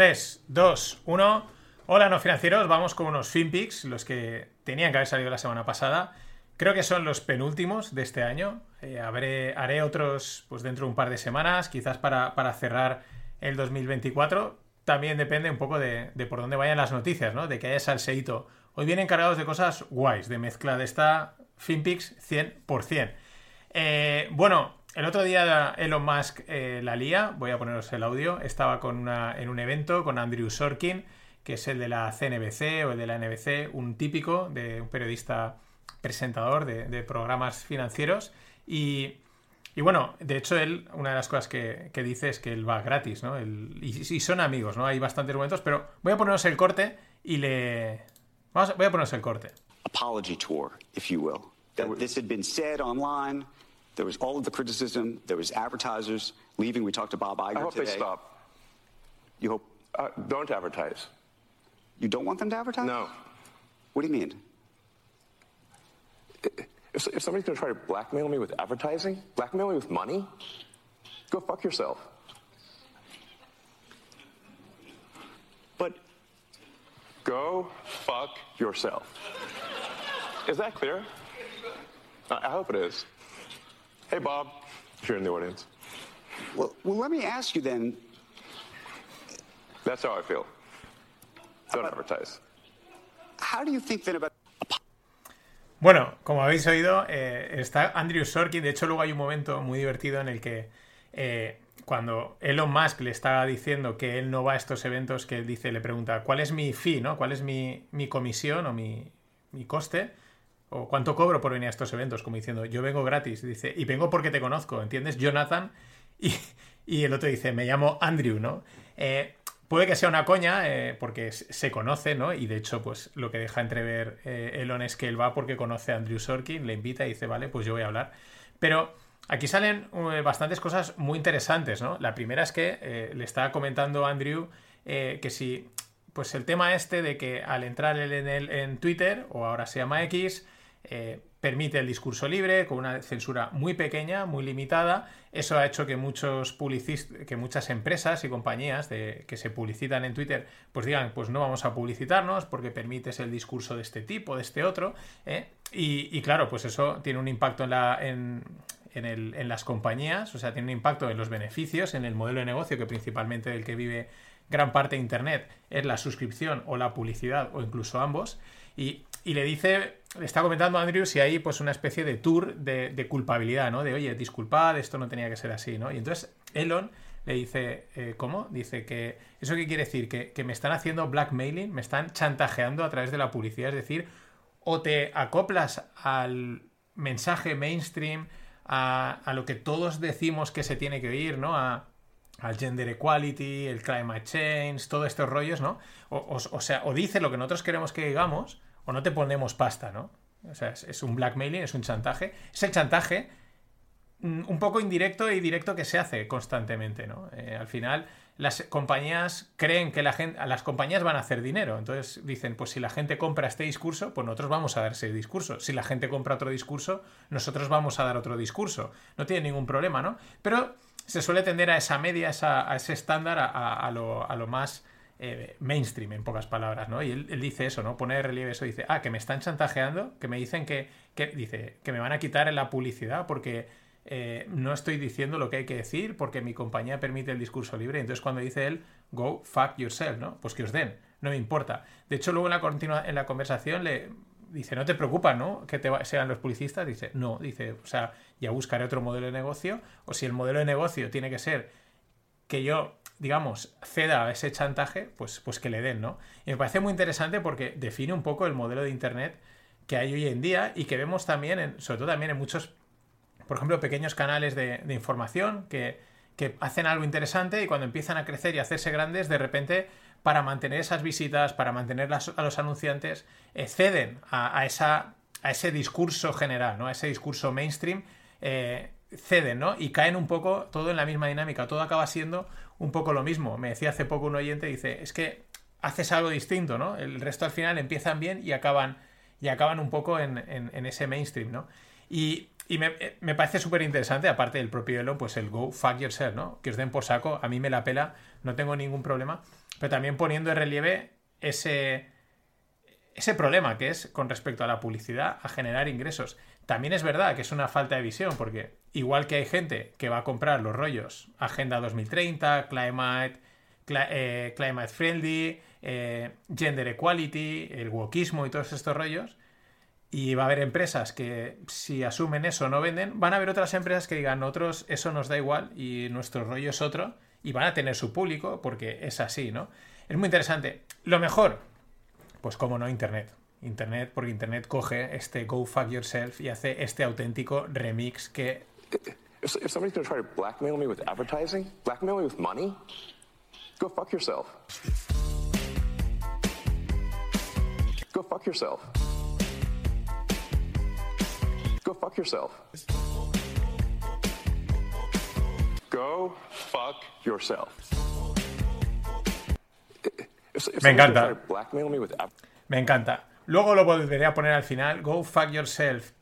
3, 2, 1. Hola, no financieros. Vamos con unos FinPicks, los que tenían que haber salido la semana pasada. Creo que son los penúltimos de este año. Haré otros pues dentro de un par de semanas, quizás para cerrar el 2024. También depende un poco de por dónde vayan las noticias, ¿no? De que haya salseíto. Hoy vienen cargados de cosas guays, de mezcla de esta FinPicks 100%. Bueno, el otro día Elon Musk la lía, voy a poneros el audio, estaba en un evento con Andrew Sorkin, que es el de la CNBC o el de la NBC, un típico de un periodista presentador de programas financieros. Y bueno, de hecho él, una de las cosas que dice es que él va gratis, ¿no? Y son amigos, ¿no? Hay bastantes momentos, pero voy a poneros el corte y le... voy a poneros el corte. Apology tour, if you will. That this had been said online. There was all of the criticism. There was advertisers leaving. We talked to Bob Iger today. I hope they stop. You hope? Don't advertise. You don't want them to advertise? No. What do you mean? If somebody's going to try to blackmail me with advertising, blackmail me with money, go fuck yourself. But go fuck yourself. Is that clear? I hope it is. Hey, Bob, if you're in the audience. Well, let me ask you then. That's how I feel. Don't advertise. How do you think then about... Bueno, como habéis oído, está Andrew Sorkin. De hecho, luego hay un momento muy divertido en el que cuando Elon Musk le está diciendo que él no va a estos eventos, que él dice, le pregunta, ¿cuál es mi fee, no? ¿Cuál es mi comisión o mi coste? O cuánto cobro por venir a estos eventos, como diciendo, yo vengo gratis, dice, y vengo porque te conozco, ¿entiendes? Jonathan, y el otro dice, me llamo Andrew, ¿no? Puede que sea una coña, porque se conoce, ¿no? Y de hecho, pues lo que deja entrever Elon es que él va porque conoce a Andrew Sorkin, le invita y dice, vale, pues yo voy a hablar. Pero aquí salen bastantes cosas muy interesantes, ¿no? La primera es que le está comentando Andrew que si, pues el tema este de que al entrar en Twitter, o ahora se llama X, permite el discurso libre con una censura muy pequeña, muy limitada. Eso ha hecho que muchas empresas y compañías que se publicitan en Twitter pues digan, pues no vamos a publicitarnos porque permites el discurso de este tipo, de este otro, ¿eh? Y claro, pues eso tiene un impacto en las compañías, o sea, tiene un impacto en los beneficios, en el modelo de negocio que principalmente del que vive gran parte de Internet es la suscripción o la publicidad o incluso ambos. Y le dice, le está comentando a Andrew si hay pues una especie de tour de culpabilidad, ¿no? De, oye, disculpad, esto no tenía que ser así, ¿no? Y entonces Elon le dice, ¿cómo? Dice que, ¿eso qué quiere decir? Que me están haciendo blackmailing, me están chantajeando a través de la publicidad. Es decir, o te acoplas al mensaje mainstream, a lo que todos decimos que se tiene que oír, ¿no? Al gender equality, el climate change, todos estos rollos, ¿no? O sea, o dices lo que nosotros queremos que digamos, o no te ponemos pasta, ¿no? O sea, es un blackmailing, es un chantaje. Es el chantaje un poco indirecto y directo que se hace constantemente, ¿no? Al final, las compañías creen que las compañías van a hacer dinero. Entonces dicen, pues si la gente compra este discurso, pues nosotros vamos a dar ese discurso. Si la gente compra otro discurso, nosotros vamos a dar otro discurso. No tiene ningún problema, ¿no? Pero se suele tender a esa media, a ese estándar, a lo más mainstream, en pocas palabras, ¿no? Y él dice eso, ¿no? Pone de relieve eso, dice, que me están chantajeando, que me dicen que me van a quitar en la publicidad porque no estoy diciendo lo que hay que decir, porque mi compañía permite el discurso libre. Entonces cuando dice él, go fuck yourself, ¿no? Pues que os den, no me importa. De hecho, luego en la conversación le dice, no te preocupa, ¿no? Que sean los publicistas. Dice, no, dice, o sea, ya buscaré otro modelo de negocio, o si el modelo de negocio tiene que ser que yo, digamos, ceda a ese chantaje, pues que le den, ¿no? Y me parece muy interesante porque define un poco el modelo de Internet que hay hoy en día y que vemos también, sobre todo también en muchos, por ejemplo, pequeños canales de información que hacen algo interesante y cuando empiezan a crecer y a hacerse grandes, de repente, para mantener esas visitas, para mantener a los anunciantes, ceden a ese discurso general, ¿no? A ese discurso mainstream, ceden, ¿no? Y caen un poco todo en la misma dinámica, todo acaba siendo un poco lo mismo. Me decía hace poco un oyente, dice, es que haces algo distinto, ¿no? El resto al final empiezan bien y acaban un poco en ese mainstream, ¿no? Y me parece súper interesante, aparte del propio Elon, pues el go fuck yourself, ¿no? Que os den por saco, a mí me la pela, no tengo ningún problema. pero también poniendo en relieve ese problema que es con respecto a la publicidad, a generar ingresos. También es verdad que es una falta de visión, porque igual que hay gente que va a comprar los rollos Agenda 2030, Climate Friendly, Gender Equality, el wokismo y todos estos rollos, y va a haber empresas que si asumen eso no venden, van a haber otras empresas que digan, nosotros eso nos da igual y nuestro rollo es otro, y van a tener su público porque es así, ¿no? Es muy interesante. Lo mejor, pues cómo no, Internet, porque Internet coge este Go Fuck Yourself y hace este auténtico remix que... If somebody's going to try to blackmail me with advertising, blackmail me with money, go fuck yourself. Go fuck yourself. Go fuck yourself. Go fuck yourself. Me encanta. Luego lo volveré a poner al final. Go fuck yourself.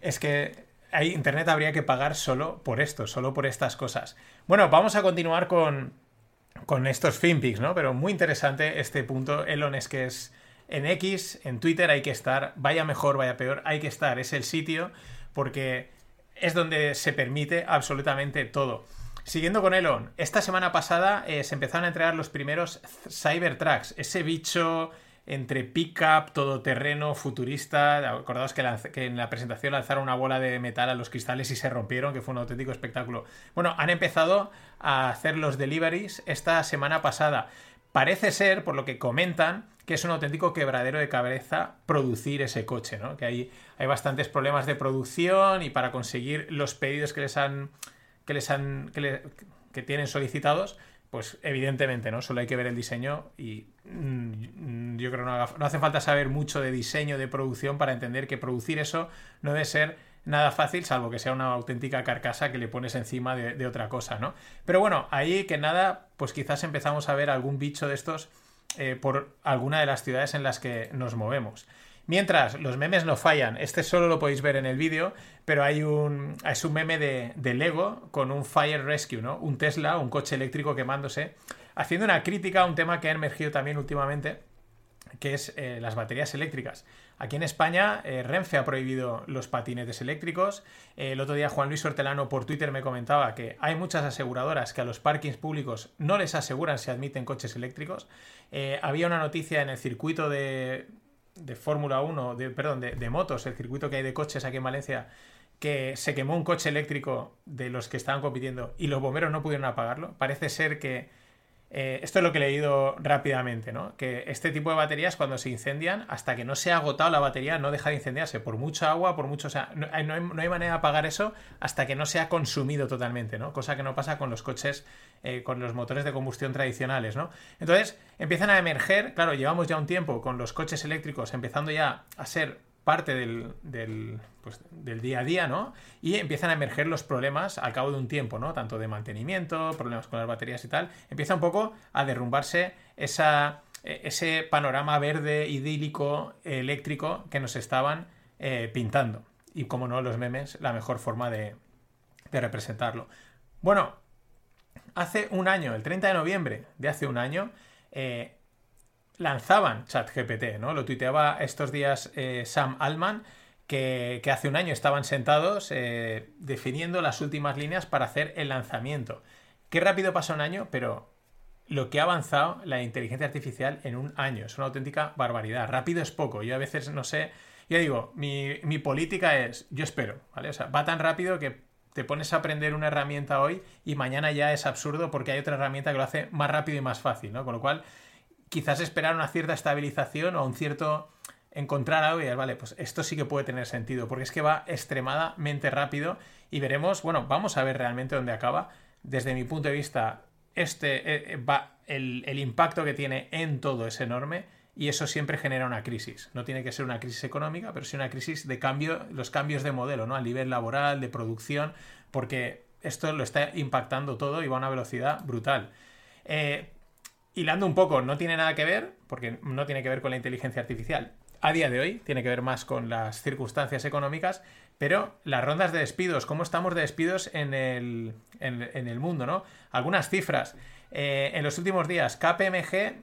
Es que ahí Internet habría que pagar solo por esto, solo por estas cosas. Bueno, vamos a continuar con estos finpics, ¿no? Pero muy interesante este punto. Elon es que es en X, en Twitter hay que estar. Vaya mejor, vaya peor, hay que estar. Es el sitio porque es donde se permite absolutamente todo. Siguiendo con Elon, esta semana pasada se empezaron a entregar los primeros Cybertrucks, ese bicho entre pickup, todoterreno, futurista. Acordaos que en la presentación lanzaron una bola de metal a los cristales y se rompieron, que fue un auténtico espectáculo. Bueno, han empezado a hacer los deliveries esta semana pasada. Parece ser, por lo que comentan, que es un auténtico quebradero de cabeza producir ese coche, ¿no? Que hay bastantes problemas de producción y para conseguir los pedidos que tienen solicitados, pues evidentemente, ¿no? Solo hay que ver el diseño y yo creo que no hace falta saber mucho de diseño, de producción, para entender que producir eso no debe ser nada fácil, salvo que sea una auténtica carcasa que le pones encima de otra cosa, ¿no? Pero bueno, ahí que nada, pues quizás empezamos a ver algún bicho de estos por alguna de las ciudades en las que nos movemos. Mientras, los memes no fallan. Este solo lo podéis ver en el vídeo, pero es un meme de Lego con un Fire Rescue, ¿no? Un Tesla, un coche eléctrico quemándose, haciendo una crítica a un tema que ha emergido también últimamente, que es las baterías eléctricas. Aquí en España, Renfe ha prohibido los patinetes eléctricos. El otro día Juan Luis Hortelano por Twitter me comentaba que hay muchas aseguradoras que a los parkings públicos no les aseguran si admiten coches eléctricos. Había una noticia en el circuito de Fórmula 1, de motos, el circuito que hay de coches aquí en Valencia, que se quemó un coche eléctrico de los que estaban compitiendo y los bomberos no pudieron apagarlo. Parece ser que, esto es lo que he leído rápidamente, ¿no? Que este tipo de baterías, cuando se incendian, hasta que no se ha agotado la batería, no deja de incendiarse por mucha agua, por mucho... O sea, no hay manera de apagar eso hasta que no se ha consumido totalmente, ¿no? Cosa que no pasa con los coches, con los motores de combustión tradicionales, ¿no? Entonces, empiezan a emerger... Claro, llevamos ya un tiempo con los coches eléctricos empezando ya a ser parte del día a día, ¿no? Y empiezan a emerger los problemas al cabo de un tiempo, ¿no? Tanto de mantenimiento, problemas con las baterías y tal. Empieza un poco a derrumbarse ese panorama verde, idílico, eléctrico que nos estaban pintando. Y como no, los memes, la mejor forma de representarlo. Bueno, hace un año, el 30 de noviembre de hace un año, lanzaban ChatGPT, ¿no? Lo tuiteaba estos días Sam Altman, que hace un año estaban sentados definiendo las últimas líneas para hacer el lanzamiento. Qué rápido pasa un año, pero lo que ha avanzado la inteligencia artificial en un año es una auténtica barbaridad. Rápido es poco. Yo a veces no sé... Yo digo, mi política es... Yo espero, ¿vale? O sea, va tan rápido que te pones a aprender una herramienta hoy y mañana ya es absurdo porque hay otra herramienta que lo hace más rápido y más fácil, ¿no? Con lo cual... Quizás esperar una cierta estabilización o un cierto encontrar algo y vale, pues esto sí que puede tener sentido, porque es que va extremadamente rápido y vamos a ver realmente dónde acaba. Desde mi punto de vista, el impacto que tiene en todo es enorme y eso siempre genera una crisis. No tiene que ser una crisis económica, pero sí una crisis de cambio, los cambios de modelo, ¿no? A nivel laboral, de producción, porque esto lo está impactando todo y va a una velocidad brutal. Hilando un poco, no tiene nada que ver, porque no tiene que ver con la inteligencia artificial. a día de hoy, tiene que ver más con las circunstancias económicas, pero las rondas de despidos, cómo estamos de despidos en el mundo, ¿no? Algunas cifras. En los últimos días, KPMG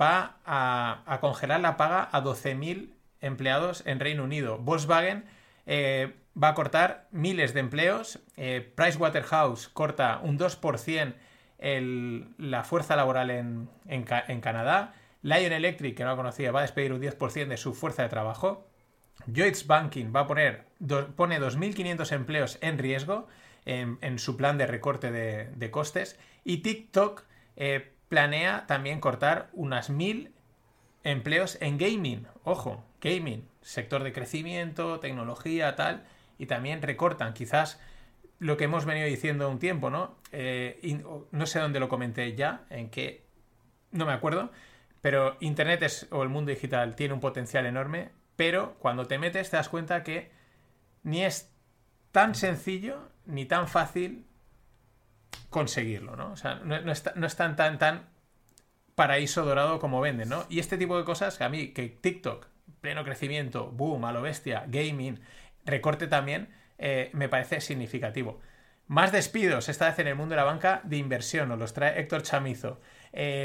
va a congelar la paga a 12.000 empleados en Reino Unido. Volkswagen va a cortar miles de empleos. Pricewaterhouse corta un 2% la fuerza laboral en Canadá. Lion Electric, que no la conocía, va a despedir un 10% de su fuerza de trabajo. Lloyds Banking va a pone 2.500 empleos en riesgo en su plan de recorte de costes. Y TikTok planea también cortar unas 1.000 empleos en gaming. Ojo, gaming, sector de crecimiento, tecnología, tal. Y también recortan quizás lo que hemos venido diciendo un tiempo, ¿no? No sé dónde lo comenté ya, en qué, no me acuerdo. Pero Internet o el mundo digital tiene un potencial enorme, pero cuando te metes te das cuenta que ni es tan sencillo ni tan fácil conseguirlo, ¿no? O sea, no es tan paraíso dorado como venden, ¿no? Y este tipo de cosas que a mí, que TikTok, pleno crecimiento, boom, a lo bestia, gaming, recorte también, me parece significativo. Más despidos, esta vez en el mundo de la banca de inversión, nos los trae Héctor Chamizo.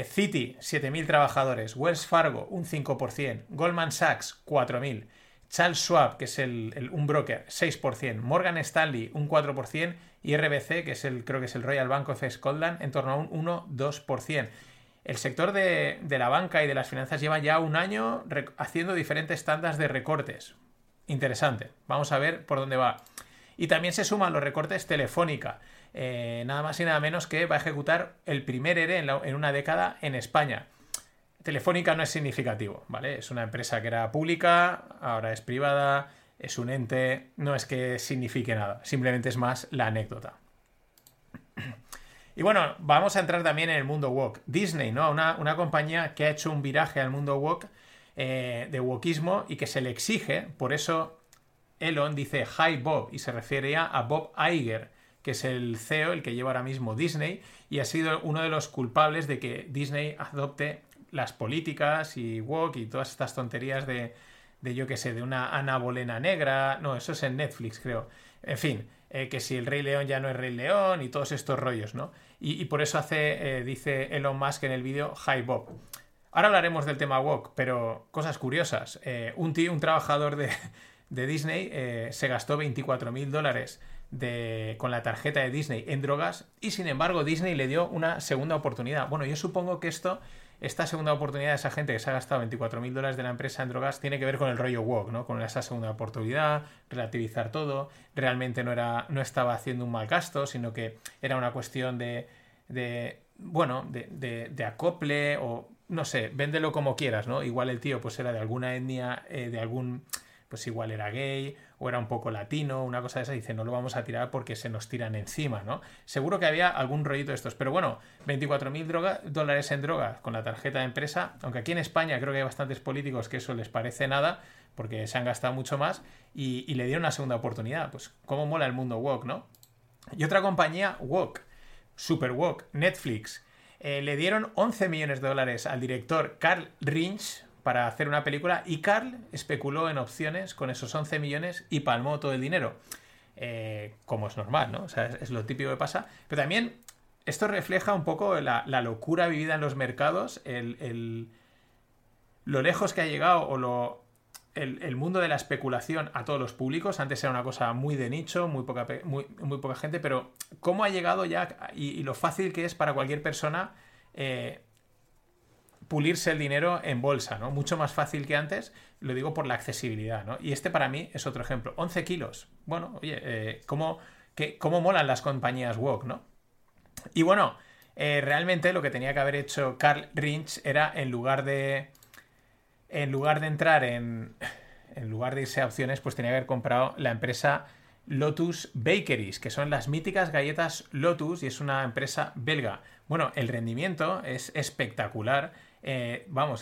Citi, 7.000 trabajadores. Wells Fargo, un 5%. Goldman Sachs, 4.000. Charles Schwab, que es un broker, 6%. Morgan Stanley, un 4%. Y RBC, que es creo que es el Royal Bank of Scotland, en torno a un 1-2%. El sector de la banca y de las finanzas lleva ya un año haciendo diferentes tandas de recortes. Interesante. Vamos a ver por dónde va. Y también se suman los recortes Telefónica. Nada más y nada menos que va a ejecutar el primer ERE en una década en España. Telefónica no es significativo, ¿vale? Es una empresa que era pública, ahora es privada, es un ente, no es que signifique nada, simplemente es más la anécdota. Y bueno, vamos a entrar también en el mundo woke. Disney, ¿no? Una compañía que ha hecho un viraje al mundo woke, de wokismo, y que se le exige, por eso Elon dice "Hi Bob" y se refería a Bob Iger, que es el CEO, el que lleva ahora mismo Disney, y ha sido uno de los culpables de que Disney adopte las políticas y woke y todas estas tonterías de yo qué sé, de una Ana Bolena negra. No, eso es en Netflix, creo. En fin, que si el Rey León ya no es Rey León y todos estos rollos, ¿no? Y por eso dice Elon Musk en el vídeo "Hi Bob". Ahora hablaremos del tema woke, pero cosas curiosas. Un trabajador de Disney se gastó $24,000 con la tarjeta de Disney en drogas, y sin embargo Disney le dio una segunda oportunidad. Bueno, yo supongo que esta segunda oportunidad de esa gente que se ha gastado $24,000 de la empresa en drogas tiene que ver con el rollo woke, ¿no? Con esa segunda oportunidad, relativizar todo. Realmente no estaba haciendo un mal gasto, sino que era una cuestión de acople, o no sé, véndelo como quieras, ¿no? Igual el tío pues era de alguna etnia, pues igual era gay o era un poco latino, una cosa de esa, dice, no lo vamos a tirar porque se nos tiran encima, ¿no? Seguro que había algún rollito de estos, pero bueno, $24,000 en drogas con la tarjeta de empresa, aunque aquí en España creo que hay bastantes políticos que eso les parece nada, porque se han gastado mucho más, y le dieron una segunda oportunidad. Pues cómo mola el mundo woke, ¿no? Y otra compañía woke, super woke, Netflix, le dieron $11 millones al director Carl Rinsch para hacer una película, y Carl especuló en opciones con esos 11 millones y palmó todo el dinero. Como es normal, ¿no? O sea, es lo típico que pasa. Pero también esto refleja un poco la locura vivida en los mercados, lo lejos que ha llegado el mundo de la especulación a todos los públicos. Antes era una cosa muy de nicho, muy poca gente, pero cómo ha llegado ya y lo fácil que es para cualquier persona pulirse el dinero en bolsa, ¿no? Mucho más fácil que antes, lo digo por la accesibilidad, ¿no? Y para mí es otro ejemplo. 11 kilos. Bueno, oye, ¿cómo molan las compañías woke, ¿no? Y bueno, realmente lo que tenía que haber hecho Carl Rinsch era, en lugar de irse a opciones, pues tenía que haber comprado la empresa Lotus Bakeries, que son las míticas galletas Lotus, y es una empresa belga. Bueno, el rendimiento es espectacular. No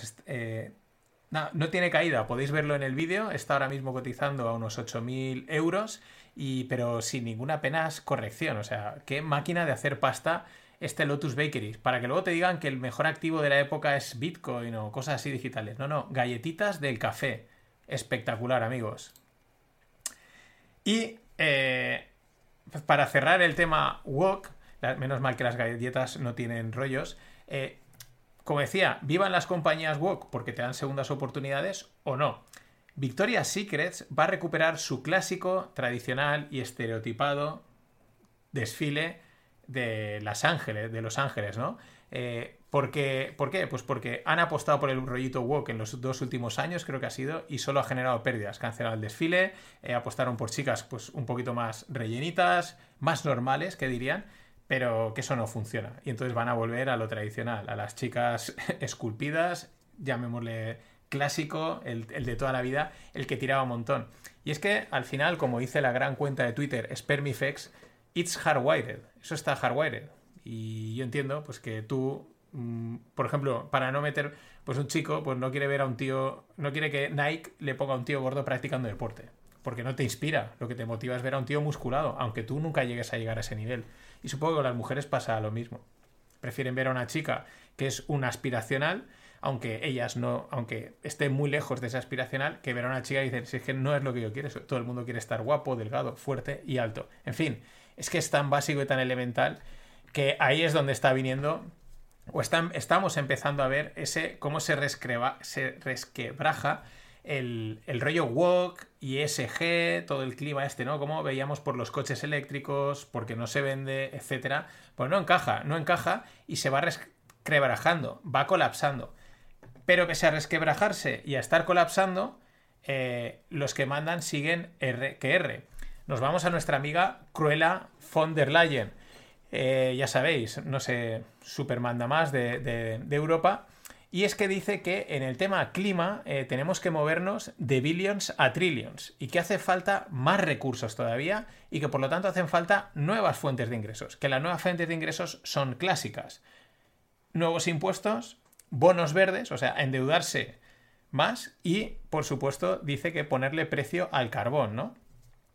tiene caída, podéis verlo en el vídeo. Está ahora mismo cotizando a unos 8.000 euros, pero sin ninguna pena corrección. O sea, qué máquina de hacer pasta este Lotus Bakeries. Para que luego te digan que el mejor activo de la época es Bitcoin o cosas así digitales. No, galletitas del café. espectacular, amigos. Y para cerrar el tema woke, menos mal que las galletas no tienen rollos, como decía, vivan las compañías woke porque te dan segundas oportunidades o no. Victoria's Secret va a recuperar su clásico, tradicional y estereotipado desfile de Los Ángeles, ¿no? ¿Por qué? Pues porque han apostado por el rollito woke en los 2 últimos años, creo que ha sido, y solo ha generado pérdidas. Cancelaron el desfile, apostaron por chicas pues un poquito más rellenitas, más normales, que dirían, pero que eso no funciona. Y entonces van a volver a lo tradicional, a las chicas esculpidas, llamémosle clásico, el de toda la vida, el que tiraba un montón. Y es que, al final, como dice la gran cuenta de Twitter, Spermifex, it's hardwired. Eso está hardwired. Y yo entiendo pues que tú, por ejemplo, para no meter, pues un chico pues no quiere ver a un tío, no quiere que Nike le ponga a un tío gordo practicando deporte, porque no te inspira. Lo que te motiva es ver a un tío musculado, aunque tú nunca llegues a llegar a ese nivel. Y supongo que con las mujeres pasa lo mismo. Prefieren ver a una chica que es una aspiracional, aunque ellas no, aunque esté muy lejos de esa aspiracional, que ver a una chica y dicen, si es que no es lo que yo quiero, todo el mundo quiere estar guapo, delgado, fuerte y alto. En fin, es que es tan básico y tan elemental que ahí es donde está viniendo, o estamos empezando a ver ese cómo se resquebraja el rollo woke, ESG, todo el clima este, ¿no? Como veíamos por los coches eléctricos, porque no se vende, etcétera. Pues no encaja y se va resquebrajando, va colapsando. Pero pese a resquebrajarse y a estar colapsando, los que mandan siguen R que R. Nos vamos a nuestra amiga Cruella von der Leyen. Ya sabéis, no sé, supermanda más de Europa. Y es que dice que en el tema clima tenemos que movernos de billions a trillions y que hace falta más recursos todavía y que por lo tanto hacen falta nuevas fuentes de ingresos, que las nuevas fuentes de ingresos son clásicas. Nuevos impuestos, bonos verdes, o sea, endeudarse más y, por supuesto, dice que ponerle precio al carbón, ¿no?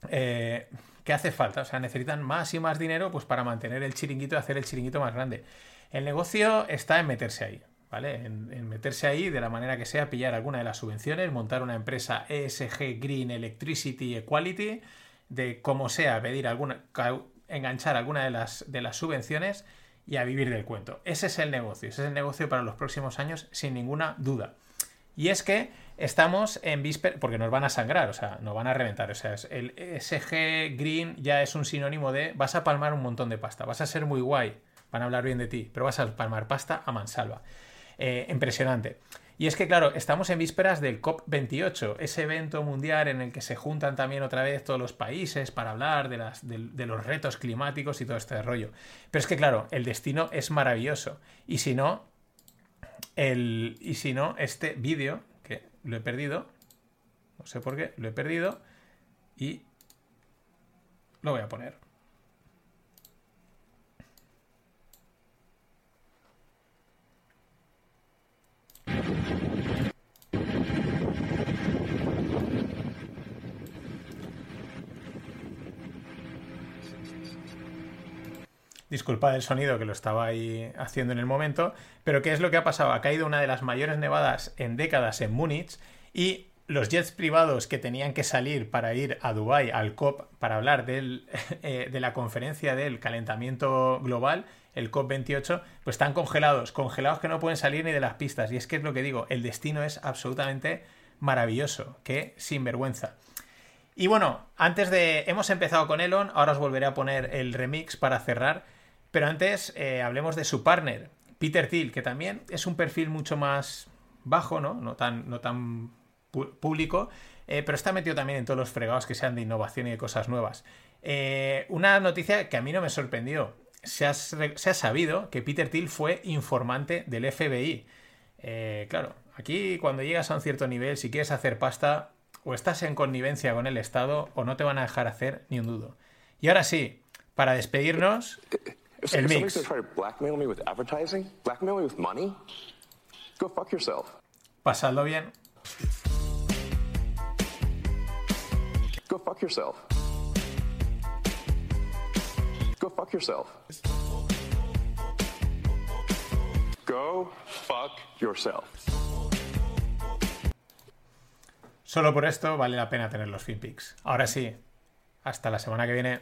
¿Qué hace falta? O sea, necesitan más y más dinero pues para mantener el chiringuito y hacer el chiringuito más grande. El negocio está en meterse ahí, ¿vale? En meterse ahí de la manera que sea, pillar alguna de las subvenciones, montar una empresa ESG, Green, Electricity, Equality, de como sea, pedir alguna, enganchar alguna de las subvenciones y a vivir del cuento. Ese es el negocio para los próximos años, sin ninguna duda. Y es que estamos en víspera, porque nos van a sangrar, o sea, nos van a reventar. O sea, el ESG Green ya es un sinónimo de vas a palmar un montón de pasta, vas a ser muy guay, van a hablar bien de ti, pero vas a palmar pasta a mansalva. Impresionante. Y es que, claro, estamos en vísperas del COP28, ese evento mundial en el que se juntan también otra vez todos los países para hablar de los retos climáticos y todo este rollo. Pero es que, claro, el destino es maravilloso. Y si no, este vídeo, que lo he perdido, no sé por qué, lo he perdido, y lo voy a poner. Disculpad el sonido que lo estaba ahí haciendo en el momento, pero ¿qué es lo que ha pasado? Ha caído una de las mayores nevadas en décadas en Múnich y los jets privados que tenían que salir para ir a Dubái, al COP, para hablar de la conferencia del calentamiento global, el COP28, pues están congelados que no pueden salir ni de las pistas. Y es que es lo que digo, el destino es absolutamente maravilloso, que sinvergüenza. Y bueno, hemos empezado con Elon, ahora os volveré a poner el remix para cerrar. Pero antes hablemos de su partner, Peter Thiel, que también es un perfil mucho más bajo, ¿no? No tan público, pero está metido también en todos los fregados que sean de innovación y de cosas nuevas. Una noticia que a mí no me sorprendió. Se ha sabido que Peter Thiel fue informante del FBI. Claro, aquí cuando llegas a un cierto nivel, si quieres hacer pasta, o estás en connivencia con el Estado, o no te van a dejar hacer ni un duro. Y ahora sí, para despedirnos... El mix. Pasadlo bien. Go fuck yourself. Go fuck yourself. Go fuck yourself. Solo por esto vale la pena tener los FinPicks. Ahora sí, hasta la semana que viene.